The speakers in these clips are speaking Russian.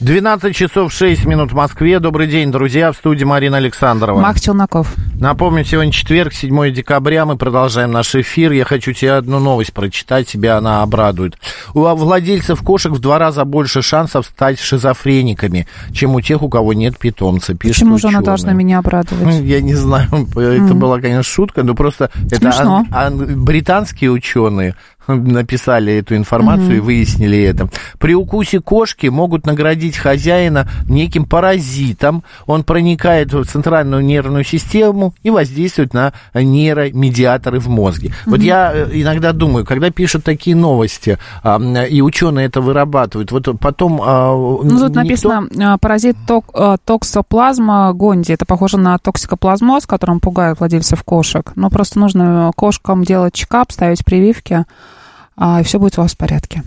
12 часов 6 минут в Москве. Добрый день, друзья. В студии Марина Александрова. Мах Челноков. Напомню, сегодня четверг, 7 декабря. Мы продолжаем наш эфир. Я хочу тебе одну новость прочитать. Тебя она обрадует. У владельцев кошек в 2 раза больше шансов стать шизофрениками, чем у тех, у кого нет питомца. Пишет Почему ученые. Же она должна меня обрадовать? Я не знаю. Это была, конечно, шутка. Но просто это британские ученые написали эту информацию и выяснили это. При укусе кошки могут наградить хозяина неким паразитом. Он проникает в центральную нервную систему и воздействует на нейромедиаторы в мозге. Вот я иногда думаю, когда пишут такие новости, и ученые это вырабатывают, вот потом... тут написано, паразит токсоплазма гонди. Это похоже на токсикоплазмоз, которым пугают владельцев кошек. Но просто нужно кошкам делать чекап, ставить прививки, и все будет у вас в порядке.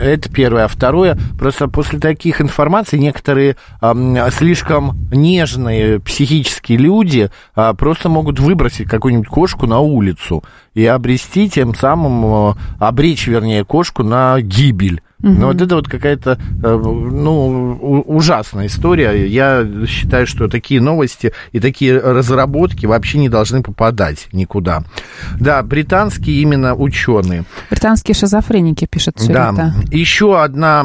Это первое. А второе, просто после таких информаций некоторые слишком нежные психические люди просто могут выбросить какую-нибудь кошку на улицу и обрести тем самым, обречь кошку на гибель. Но вот это вот какая-то, ужасная история. Я считаю, что такие новости и такие разработки вообще не должны попадать никуда. Да, британские именно ученые. Британские шизофреники пишут все это. Да. Еще одна,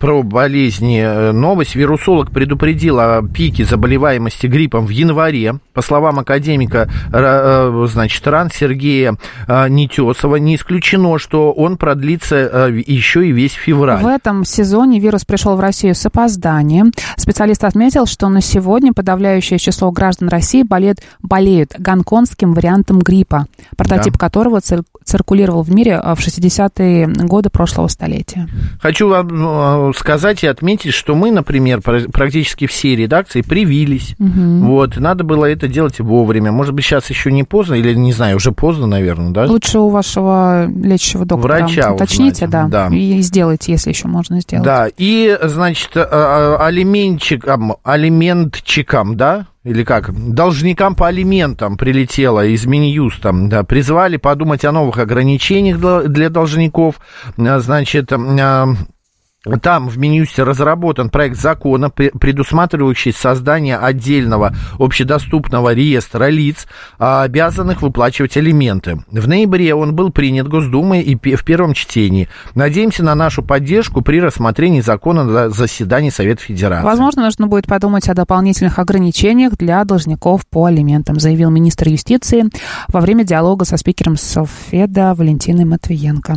про болезни новость. Вирусолог предупредил о пике заболеваемости гриппом в январе. По словам академика, РАН Сергея Нетёсова, не исключено, что он продлится еще и весь февраль. В этом сезоне вирус пришел в Россию с опозданием. Специалист отметил, что на сегодня подавляющее число граждан России болеют гонконгским вариантом гриппа, прототип которого циркулировал в мире в 60-е годы прошлого столетия. Хочу вам сказать и отметить, что мы, например, практически все редакции привились. Вот, надо было это делать вовремя. Может быть, сейчас еще не поздно, или, не знаю, уже поздно, наверное, да? Лучше у вашего лечащего доктора. Врача уточните, узнать. Да, и сделайте, если еще можно сделать. Да, и, алиментчикам, да? Или как, должникам по алиментам прилетело из Минюста, призвали подумать о новых ограничениях для должников, Там в Минюсте разработан проект закона, предусматривающий создание отдельного общедоступного реестра лиц, обязанных выплачивать алименты. В ноябре он был принят Госдумой и в первом чтении. Надеемся на нашу поддержку при рассмотрении закона на заседании Совета Федерации. Возможно, нужно будет подумать о дополнительных ограничениях для должников по алиментам, заявил министр юстиции во время диалога со спикером Совфеда Валентиной Матвиенко.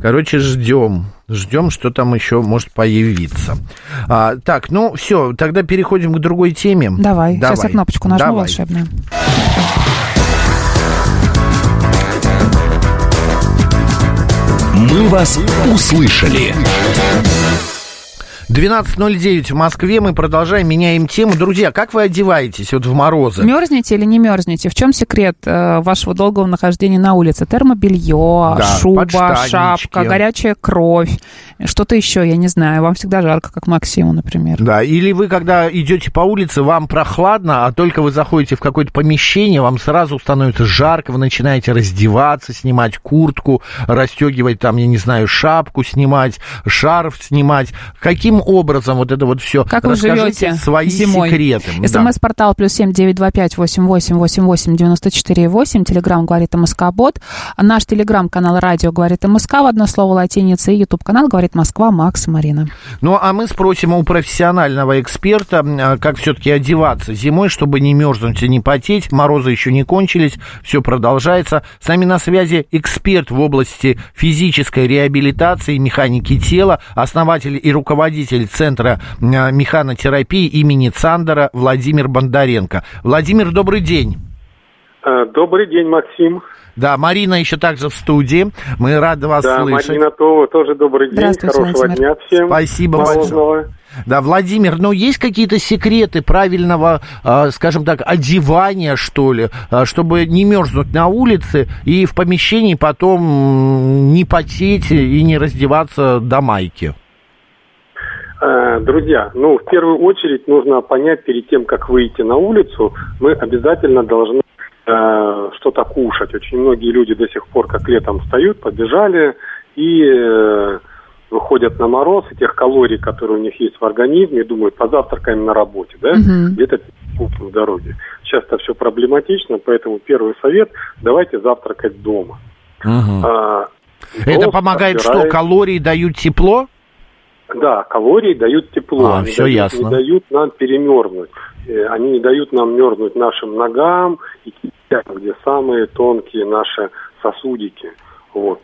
Короче, ждем, что там еще может появиться. Все, тогда переходим к другой теме. Давай. Сейчас я кнопочку нажму волшебную. Мы вас услышали. 12:09 в Москве. Мы продолжаем, меняем тему. Друзья, как вы одеваетесь вот в морозы? Мерзнете или не мерзнете? В чем секрет вашего долгого нахождения на улице? Термобелье, шуба, шапка, горячая кровь, что-то еще, я не знаю. Вам всегда жарко, как Максиму, например. Да, или вы, когда идете по улице, вам прохладно, а только вы заходите в какое-то помещение, вам сразу становится жарко, вы начинаете раздеваться, снимать куртку, расстегивать там, я не знаю, шапку снимать, шарф снимать. Каким образом вот это вот все. Как вы живете свои зимой? Секреты. СМС-портал +7 925 88 88 94 8. Телеграм говорит МСК-бот. Наш телеграм-канал радио говорит МСК в одно слово латиница. И ютуб-канал говорит Москва, Макс, Марина. Ну, а мы спросим у профессионального эксперта, как все-таки одеваться зимой, чтобы не мерзнуть и не потеть. Морозы еще не кончились, все продолжается. С нами на связи эксперт в области физической реабилитации, механики тела, основатель и руководитель руководитель Центра механотерапии имени Цандера Владимир Бондаренко. Владимир, добрый день. Добрый день, Максим. Да, Марина еще также в студии. Мы рады вас слышать. Да, Марина тоже добрый день. Хорошего дня всем. Спасибо большое. Да, Владимир, но есть какие-то секреты правильного, скажем так, одевания, что ли, чтобы не мерзнуть на улице и в помещении потом не потеть и не раздеваться до майки? Друзья, ну, в первую очередь нужно понять, перед тем, как выйти на улицу, мы обязательно должны что-то кушать. Очень многие люди до сих пор, как летом, встают, побежали и выходят на мороз, и тех калорий, которые у них есть в организме, думают, позавтракаем на работе, да, где-то в дороге. Сейчас-то все проблематично, поэтому первый совет – давайте завтракать дома. Это помогает что? Калории дают тепло? Да, калории дают тепло. Они все ясно. Не дают нам перемерзнуть. Они не дают нам мерзнуть нашим ногам и кистям, где самые тонкие наши сосудики. Вот.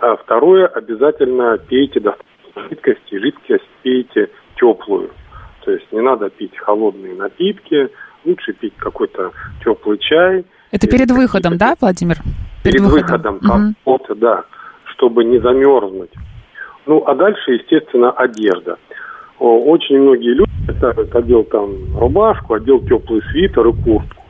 А второе, обязательно пейте достаточно жидкости. Жидкость пейте теплую. То есть не надо пить холодные напитки. Лучше пить какой-то теплый чай. Это перед выходом, да, Владимир? Перед выходом. Компот, да, чтобы не замерзнуть. Ну, а дальше, естественно, одежда. Очень многие люди одел там рубашку, одел теплый свитер и куртку.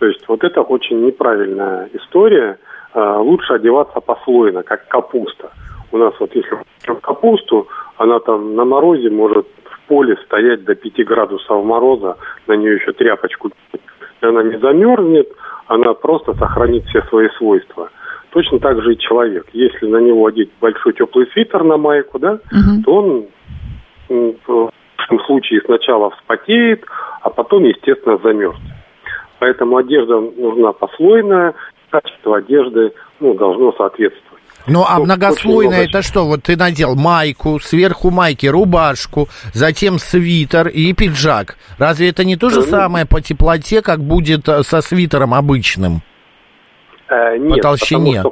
То есть вот это очень неправильная история. Лучше одеваться послойно, как капуста. У нас вот если капусту, она там на морозе может в поле стоять до 5 градусов мороза, на нее еще тряпочку. И она не замерзнет, она просто сохранит все свои свойства. Точно так же и человек. Если на него одеть большой теплый свитер на майку, да, то он в этом случае сначала вспотеет, а потом, естественно, замерзнет. Поэтому одежда нужна послойная, качество одежды, ну, должно соответствовать. Ну, а многослойное это что? Вот ты надел майку, сверху майки рубашку, затем свитер и пиджак. Разве это не то же самое по теплоте, как будет со свитером обычным? Нет, потому что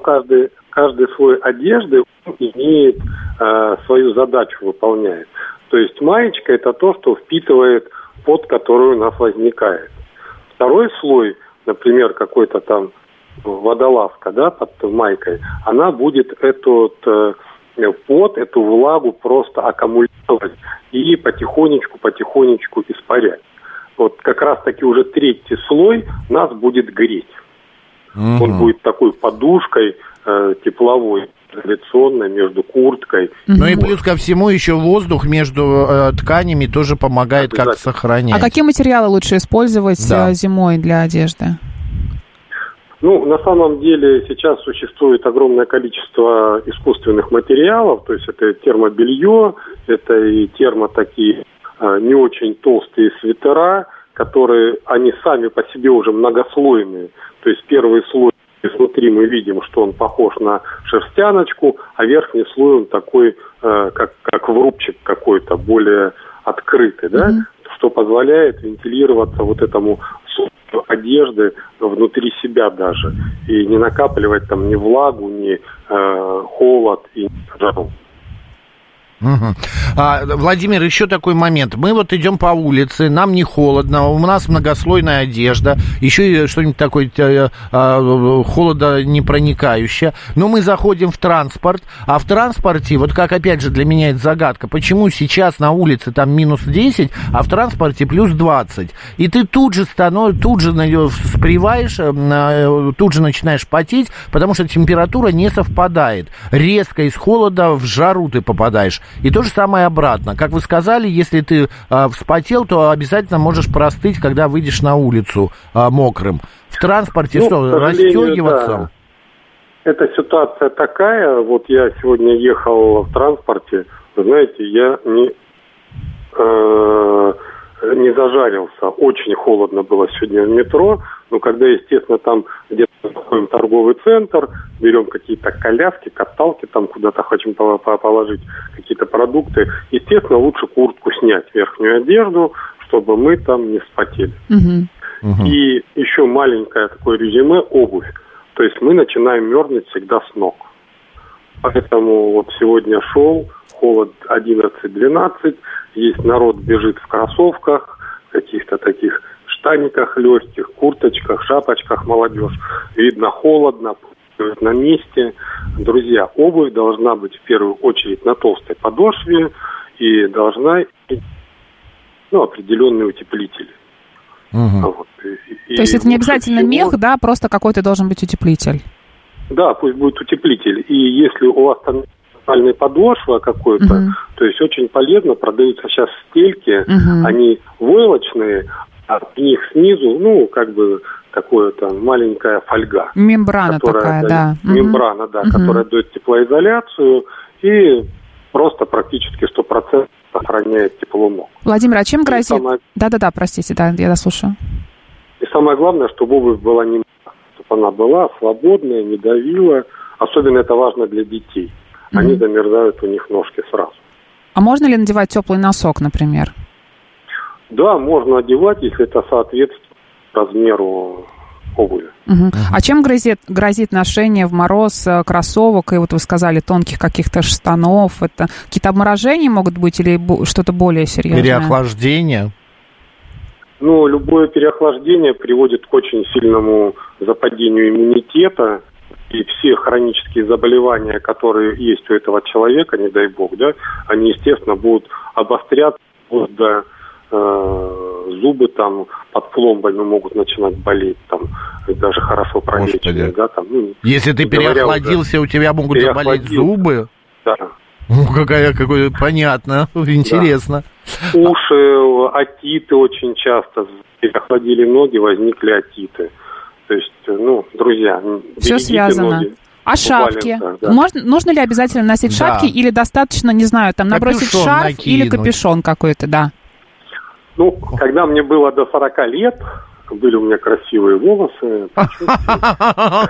каждый слой одежды имеет свою задачу, выполняет. То есть маечка – это то, что впитывает пот, который у нас возникает. Второй слой, например, какой-то там водолазка, да, под майкой, она будет этот пот, эту влагу просто аккумулировать и потихонечку испарять. Вот как раз-таки уже третий слой нас будет греть. Он будет такой подушкой тепловой, традиционной, между курткой. Ну и плюс ко всему еще воздух между тканями тоже помогает как-то сохранять. А какие материалы лучше использовать зимой для одежды? Ну, на самом деле сейчас существует огромное количество искусственных материалов. То есть это термобелье, это и такие не очень толстые свитера, которые, они сами по себе уже многослойные. То есть первый слой внутри мы видим, что он похож на шерстяночку, а верхний слой он такой, как врубчик какой-то, более открытый, да, что позволяет вентилироваться вот этому слою одежды внутри себя даже и не накапливать там ни влагу, ни холод и жару. Владимир, еще такой момент. Мы вот идем по улице, нам не холодно, у нас многослойная одежда, еще и что-нибудь такое холода не проникающее. Но мы заходим в транспорт, а в транспорте, вот как опять же для меня это загадка, почему сейчас на улице там минус 10, а в транспорте плюс 20. И ты тут же вспреваешь, тут же начинаешь потеть, потому что температура не совпадает. Резко из холода в жару ты попадаешь. И то же самое обратно. Как вы сказали, если ты вспотел, то обязательно можешь простыть, когда выйдешь на улицу мокрым. В транспорте расстегиваться? Да. Эта ситуация такая. Вот я сегодня ехал в транспорте. Вы знаете, я не зажарился. Очень холодно было сегодня в метро. Но когда, естественно, там где-то заходим в торговый центр, берем какие-то коляски, каталки, там куда-то хотим положить какие-то продукты, естественно, лучше куртку снять, верхнюю одежду, чтобы мы там не вспотели. И еще маленькое такое резюме – обувь. То есть мы начинаем мерзнуть всегда с ног. Поэтому вот сегодня шел, холод 11-12, есть народ бежит в кроссовках, каких-то таких штаниках легких, курточках, шапочках, молодежь. Видно холодно, на месте. Друзья, обувь должна быть в первую очередь на толстой подошве и должна иметь определенные утеплители. Угу. Вот. То есть это не обязательно мех, да, просто какой-то должен быть утеплитель? Да, пусть будет утеплитель. И если у вас там специальная подошва какой-то, угу. то есть очень полезно, продаются сейчас стельки, угу. они войлочные, а в них снизу, такое там маленькая фольга. Мембрана такая, да. Мембрана, да, которая дает теплоизоляцию и просто практически 100% сохраняет тепло ног. Владимир, а чем грозит? Да-да-да, простите, да, я дослушаю. И самое главное, чтобы обувь была не мягкая, чтобы она была свободная, не давила. Особенно это важно для детей. Они замерзают у них ножки сразу. А можно ли надевать теплый носок, например? Да, можно одевать, если это соответствует размеру обуви. Угу. А чем грозит ношение в мороз кроссовок и, вот вы сказали, тонких каких-то штанов? Это какие-то обморожения могут быть или что-то более серьезное? Переохлаждение? Любое переохлаждение приводит к очень сильному западению иммунитета. И все хронические заболевания, которые есть у этого человека, не дай бог, да, они, естественно, будут обостряться до... зубы там под пломбами могут начинать болеть, там даже хорошо пролеченные, да, там. Если ты переохладился, у тебя могут заболеть зубы. Да. Какое понятно, интересно. Да. Уши, отиты очень часто. Переохладили ноги, возникли отиты. То есть, друзья, все связано. Ноги. А шапки? Да. Нужно ли обязательно носить шапки или достаточно, не знаю, там набросить капюшон шарф накинуть. Или капюшон какой-то, да? Когда мне было до 40 лет, были у меня красивые волосы,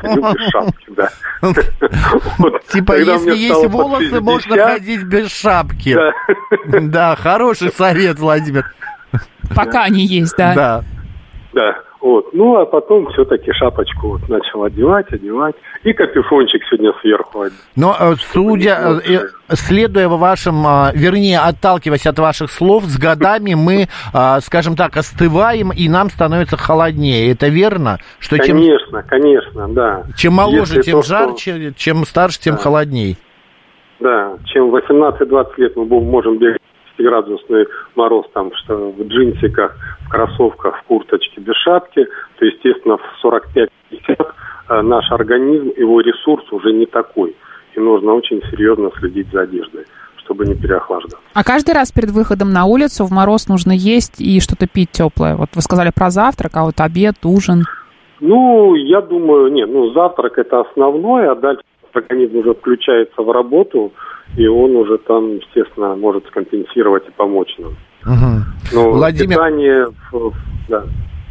любишь шапки, да. Типа, если есть волосы, можно ходить без шапки. Да, хороший совет, Владимир. Пока они есть, да. Да. Вот. А потом все-таки шапочку начал одевать. И капюшончик сегодня сверху. Но, следуя вашим, отталкиваясь от ваших слов, с годами мы, скажем так, остываем, и нам становится холоднее. Это верно? Что конечно, да. Чем моложе, если тем жарче, что... чем старше, тем холоднее. Да, чем в 18-20 лет мы можем бегать. Градусный мороз там что в джинсиках, в кроссовках, в курточке, без шапки, то, естественно, в 45-50 наш организм, его ресурс уже не такой. И нужно очень серьезно следить за одеждой, чтобы не переохлаждаться. А каждый раз перед выходом на улицу в мороз нужно есть и что-то пить теплое? Вот вы сказали про завтрак, а вот обед, ужин? Я думаю, завтрак это основное, а дальше организм уже включается в работу, и он уже там, естественно, может скомпенсировать и помочь нам. Угу. Владимир... питание...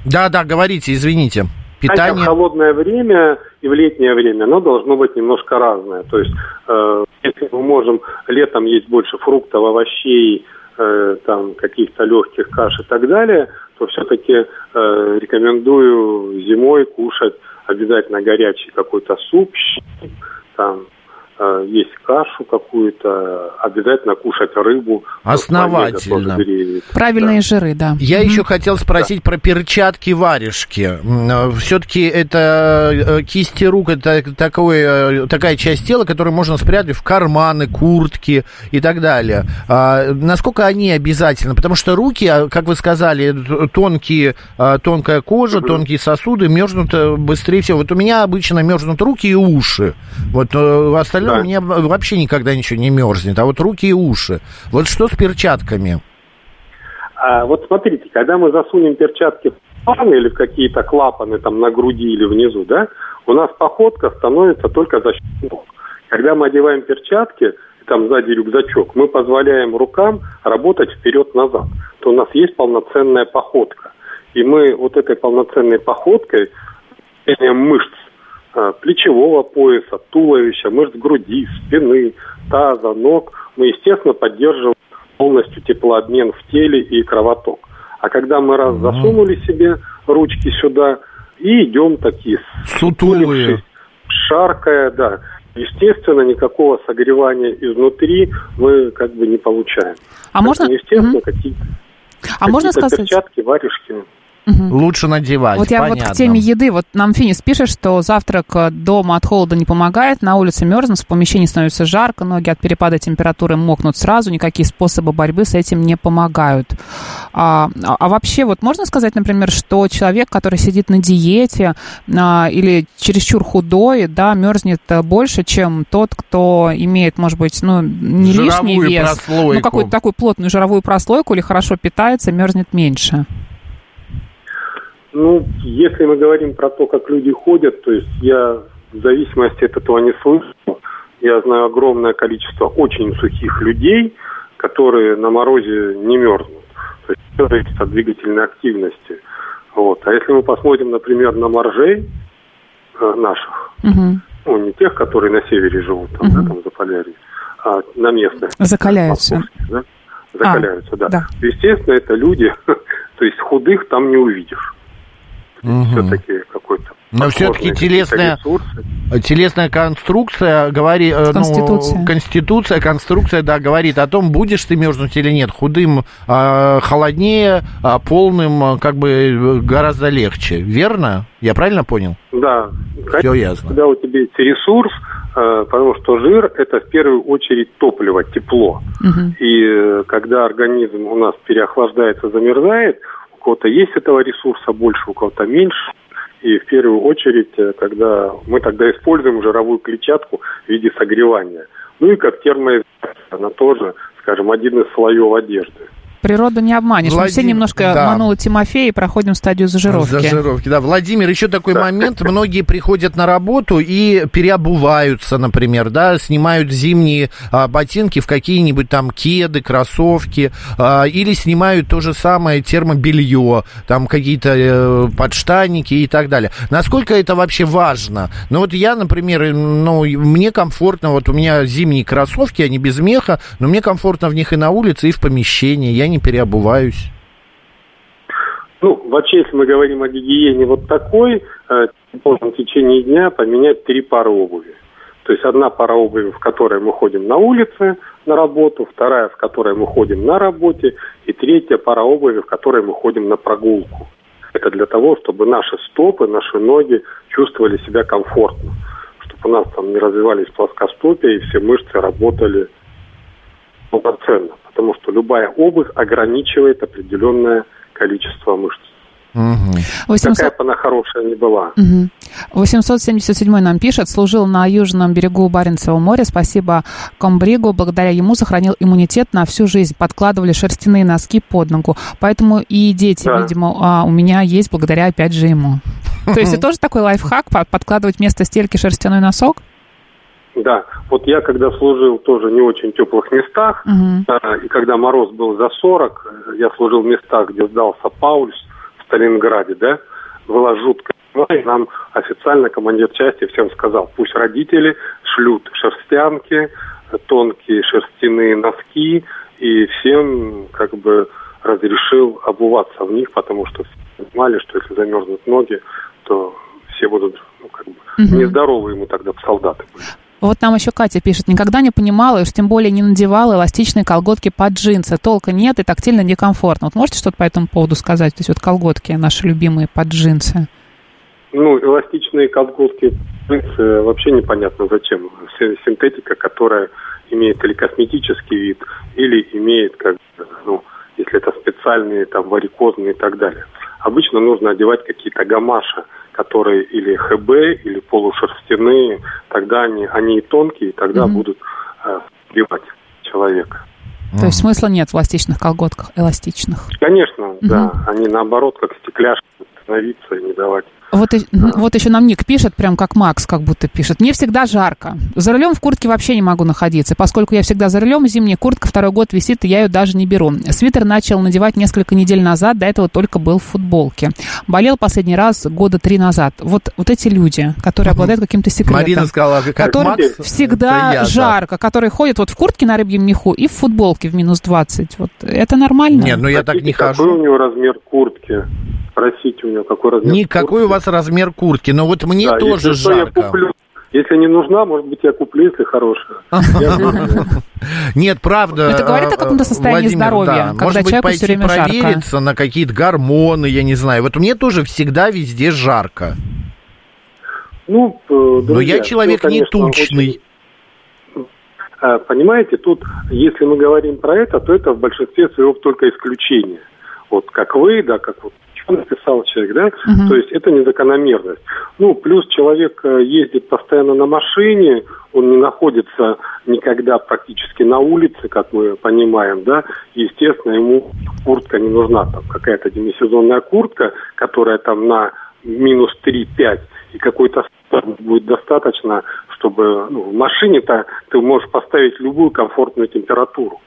Да, говорите, извините. Питание... Хотя в холодное время и в летнее время оно должно быть немножко разное. То есть, если мы можем летом есть больше фруктов, овощей, каких-то легких каш и так далее, то все-таки рекомендую зимой кушать обязательно горячий какой-то суп, там... есть кашу какую-то, обязательно кушать рыбу. Основательно. Правильные жиры, да. Я еще хотел спросить про перчатки-варежки. Все-таки это кисти рук, это такая часть тела, которую можно спрятать в карманы, куртки и так далее. Насколько они обязательны? Потому что руки, как вы сказали, тонкая кожа, тонкие сосуды, мерзнут быстрее всего. Вот у меня обычно мерзнут руки и уши. Вот остальное у меня вообще никогда ничего не мерзнет, а вот руки и уши. Вот что с перчатками? Вот смотрите, когда мы засунем перчатки в карманы или в какие-то клапаны там на груди или внизу, да, у нас походка становится только за счет ног. Когда мы одеваем перчатки, там сзади рюкзачок, мы позволяем рукам работать вперед-назад. То у нас есть полноценная походка. И мы вот этой полноценной походкой мышц, плечевого пояса, туловища, мышц груди, спины, таза, ног, мы, естественно, поддерживаем полностью теплообмен в теле и кровоток. А когда мы раз засунули себе ручки сюда и идем такие сутулые, шаркая, Естественно, никакого согревания изнутри мы как бы не получаем. А можно... Естественно, можно сказать... перчатки, варежки... Угу. Лучше надевать. Вот я понятно. Вот к теме еды. Вот нам Финис пишет, что завтрак дома от холода не помогает, на улице мерзнут, в помещении становится жарко, ноги от перепада температуры мокнут сразу, никакие способы борьбы с этим не помогают. А вообще, вот можно сказать, например, что человек, который сидит на диете или чересчур худой, да, мерзнет больше, чем тот, кто имеет, может быть, ну, не жировую лишний вес, прослойку. Ну, какую-то такую плотную жировую прослойку или хорошо питается, мерзнет меньше? Ну, если мы говорим про то, как люди ходят, то есть я в зависимости от этого не слышу. Я знаю огромное количество очень сухих людей, которые на морозе не мерзнут. То есть все зависит от двигательной активности. Вот. А если мы посмотрим, например, на моржей наших, ну, не тех, которые на севере живут, там, да, там, за полярье, а на местных. Закаляются. Да? Закаляются, да. Естественно, это люди, то есть худых там не увидишь. Все-таки какой-то... Но все-таки телесная конструкция, конструкция, да, говорит о том, будешь ты мерзнуть или нет. Худым холоднее, а полным как бы гораздо легче. Верно? Я правильно понял? Да. Все ясно. Когда у тебя есть ресурс, потому что жир – это в первую очередь топливо, тепло. И когда организм у нас переохлаждается, замерзает, у кого-то есть этого ресурса больше, у кого-то меньше. И в первую очередь, когда мы тогда используем жировую клетчатку в виде согревания. Ну и как термоизоляция, она тоже, скажем, один из слоев одежды. Природу не обманешь. Мы все немножко обманули Тимофея и проходим стадию зажировки. Зажировки, да. Владимир, еще такой момент. Многие приходят на работу и переобуваются, например, да, снимают зимние ботинки в какие-нибудь там кеды, кроссовки, или снимают то же самое термобелье, там какие-то подштанники и так далее. Насколько это вообще важно? Ну вот я, например, мне комфортно, вот у меня зимние кроссовки, они без меха, но мне комфортно в них и на улице, и в помещении. Я не переобуваюсь. Ну, вообще, если мы говорим о гигиене вот такой, можно в течение дня поменять 3 пары обуви. То есть одна пара обуви, в которой мы ходим на улице, на работу, вторая, в которой мы ходим на работе, и третья пара обуви, в которой мы ходим на прогулку. Это для того, чтобы наши стопы, наши ноги чувствовали себя комфортно, чтобы у нас там не развивались плоскостопия и все мышцы работали полноценно. Потому что любая обувь ограничивает определенное количество мышц. Какая бы она хорошая ни была. 877-й нам пишет. Служил на южном берегу Баренцевого моря. Спасибо комбригу. Благодаря ему сохранил иммунитет на всю жизнь. Подкладывали шерстяные носки под ногу. Поэтому и дети, видимо, у меня есть благодаря опять же ему. То есть это тоже такой лайфхак? Подкладывать вместо стельки шерстяной носок? Да, вот я когда служил тоже не очень теплых местах, и когда мороз был за 40, я служил в местах, где сдался Паульс в Сталинграде, да, была жуткая зима, и нам официально командир части всем сказал, пусть родители шлют шерстянки, тонкие шерстяные носки, и всем как бы разрешил обуваться в них, потому что все понимали, что если замерзнут ноги, то все будут нездоровы ему тогда солдаты были. Вот нам еще Катя пишет. Никогда не понимала и уж тем более не надевала эластичные колготки под джинсы. Толка нет и тактильно некомфортно. Вот можете что-то по этому поводу сказать? То есть вот колготки наши любимые под джинсы. Ну, эластичные колготки джинсы вообще непонятно зачем. Синтетика, которая имеет или косметический вид, или имеет, если это специальные, там, варикозные и так далее. Обычно нужно одевать какие-то гамаши, которые или ХБ, или полушерстяные, тогда они и тонкие, и тогда будут сбивать человека. То есть смысла нет в эластичных колготках, эластичных? Конечно, да. Они наоборот, как стекляшки, становиться и не давать. Вот еще нам Ник пишет, прям как Макс как будто пишет. Мне всегда жарко. За рулем в куртке вообще не могу находиться. Поскольку я всегда за рулем, зимняя куртка 2-й год висит, и я ее даже не беру. Свитер начал надевать несколько недель назад, до этого только был в футболке. Болел последний раз 3 года назад. Вот эти люди, которые обладают каким-то секретом. Марина сказала, как Макс, всегда жарко, которые ходят вот в куртке на рыбьем меху и в футболке в минус 20. Вот это нормально? Нет, я так не хожу. Какой у него размер куртки? Спросите у него, какой размер куртки. Никакой у вас размер куртки, но вот мне тоже жарко. Я куплю Если не нужна, может быть, я куплю, если хорошая. Нет, правда. Это говорит о каком-то состоянии здоровья, когда человеку все время жарко. Может быть, пойти провериться на какие-то гормоны, я не знаю. Вот мне тоже всегда везде жарко. Ну, друзья, но я человек не тучный. Понимаете, тут, если мы говорим про это, то это в большинстве своем только исключение. Вот как вы, да, как вот написал человек, да, угу. То есть это незакономерность. Ну, плюс человек ездит постоянно на машине, он не находится никогда практически на улице, как мы понимаем, да, естественно, ему куртка не нужна, там какая-то демисезонная куртка, которая там на минус 3-5, и какой-то будет достаточно, чтобы в машине-то ты можешь поставить любую комфортную температуру.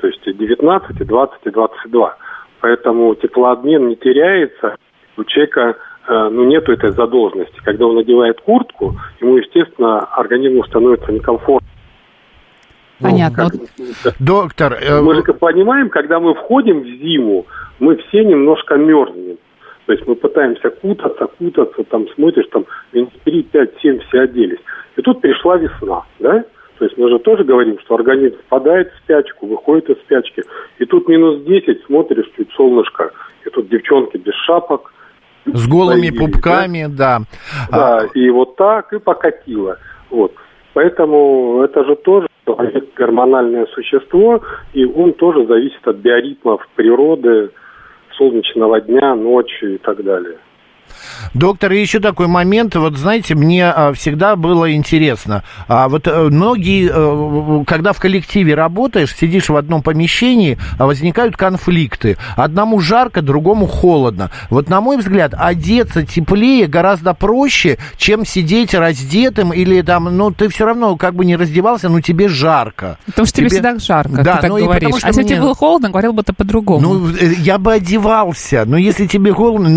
То есть 19, 20, 22. Поэтому теплообмен не теряется. У человека нету этой задолженности. Когда он надевает куртку, ему, естественно, организму становится некомфортно. Понятно. Доктор... Мы же понимаем, когда мы входим в зиму, мы все немножко мерзнем. То есть мы пытаемся кутаться, там смотришь, там 3, 5, 7 все оделись. И тут пришла весна, да? То есть мы же тоже говорим, что организм впадает в спячку, выходит из спячки. И тут минус 10, смотришь, чуть солнышко, и тут девчонки без шапок. С голыми пупками, да. Да, и вот так, и покатило. Вот. Поэтому это же тоже гормональное существо, и он тоже зависит от биоритмов природы, солнечного дня, ночи и так далее. Доктор, еще такой момент. Вот знаете, мне всегда было интересно. Вот многие, когда в коллективе работаешь, сидишь в одном помещении, возникают конфликты. Одному жарко, другому холодно. Вот, на мой взгляд, одеться теплее гораздо проще, чем сидеть раздетым или там, ты все равно как бы не раздевался, но тебе жарко. Потому что тебе всегда жарко, да, ты так говоришь. Потому, что если тебе было холодно, говорил бы ты по-другому. Я бы одевался. Но если тебе холодно,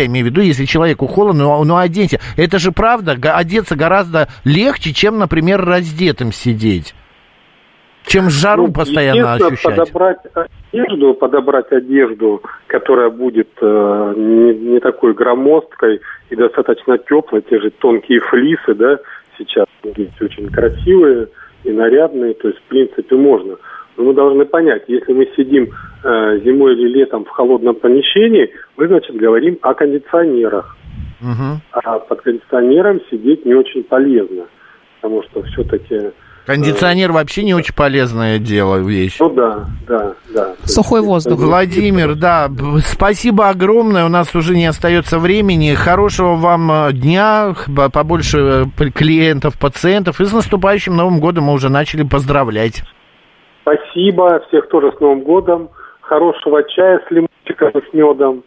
я имею в виду, если человеку холодно, ну оденься. Это же правда, одеться гораздо легче, чем, например, раздетым сидеть. Чем жару постоянно ощущать. Подобрать одежду, которая будет не такой громоздкой и достаточно теплой, те же тонкие флисы, да, сейчас есть очень красивые и нарядные, то есть, в принципе, можно. Но мы должны понять, если мы сидим зимой или летом в холодном помещении, мы, значит, говорим о кондиционерах. Угу. А под кондиционером сидеть не очень полезно, потому что все-таки... Кондиционер вообще не очень полезное дело, вещь. Ну да. Сухой воздух. Владимир, да, спасибо огромное. У нас уже не остается времени. Хорошего вам дня, побольше клиентов, пациентов. И с наступающим Новым годом мы уже начали поздравлять. Спасибо. Всех тоже с Новым годом. Хорошего чая с лимончиком и с медом.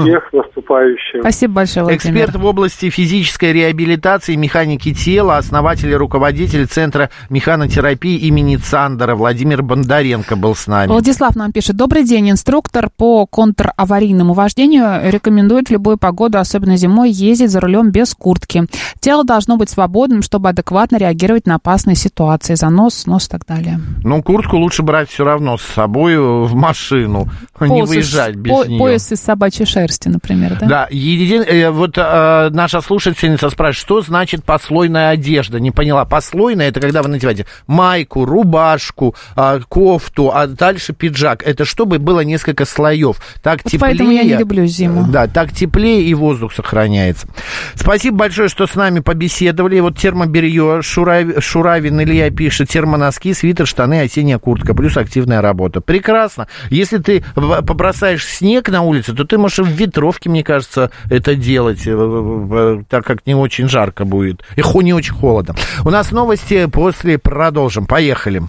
Всех с наступающим. Спасибо большое, Владимир. Эксперт в области физической реабилитации, механики тела, основатель и руководитель Центра механотерапии имени Цандера Владимир Бондаренко был с нами. Владислав нам пишет. Добрый день. Инструктор по контраварийному вождению рекомендует в любую погоду, особенно зимой, ездить за рулем без куртки. Тело должно быть свободным, чтобы адекватно реагировать на опасные ситуации. Занос, снос и так далее. Ну, куртку лучше брать все равно с собой в машину. Не выезжать без нее. Пояс из собачьей шерсти, например, да? Да. Наша слушательница спрашивает, что значит послойная одежда? Не поняла. Послойная – это когда вы надеваете майку, рубашку, кофту, а дальше пиджак. Это чтобы было несколько слоев. Так теплее. Поэтому я не люблю зиму. Да, так теплее и воздух сохраняется. Спасибо большое, что с нами побеседовали. Вот термобелье, Шуравин Илья пишет, термоноски, свитер, штаны, осенняя куртка, плюс активная работа. Прекрасно. Если ты побросаешь снег на улице, то ты можешь в ветровке, мне кажется, это делать, так как не очень жарко будет. И не очень холодно. У нас новости, после продолжим. Поехали.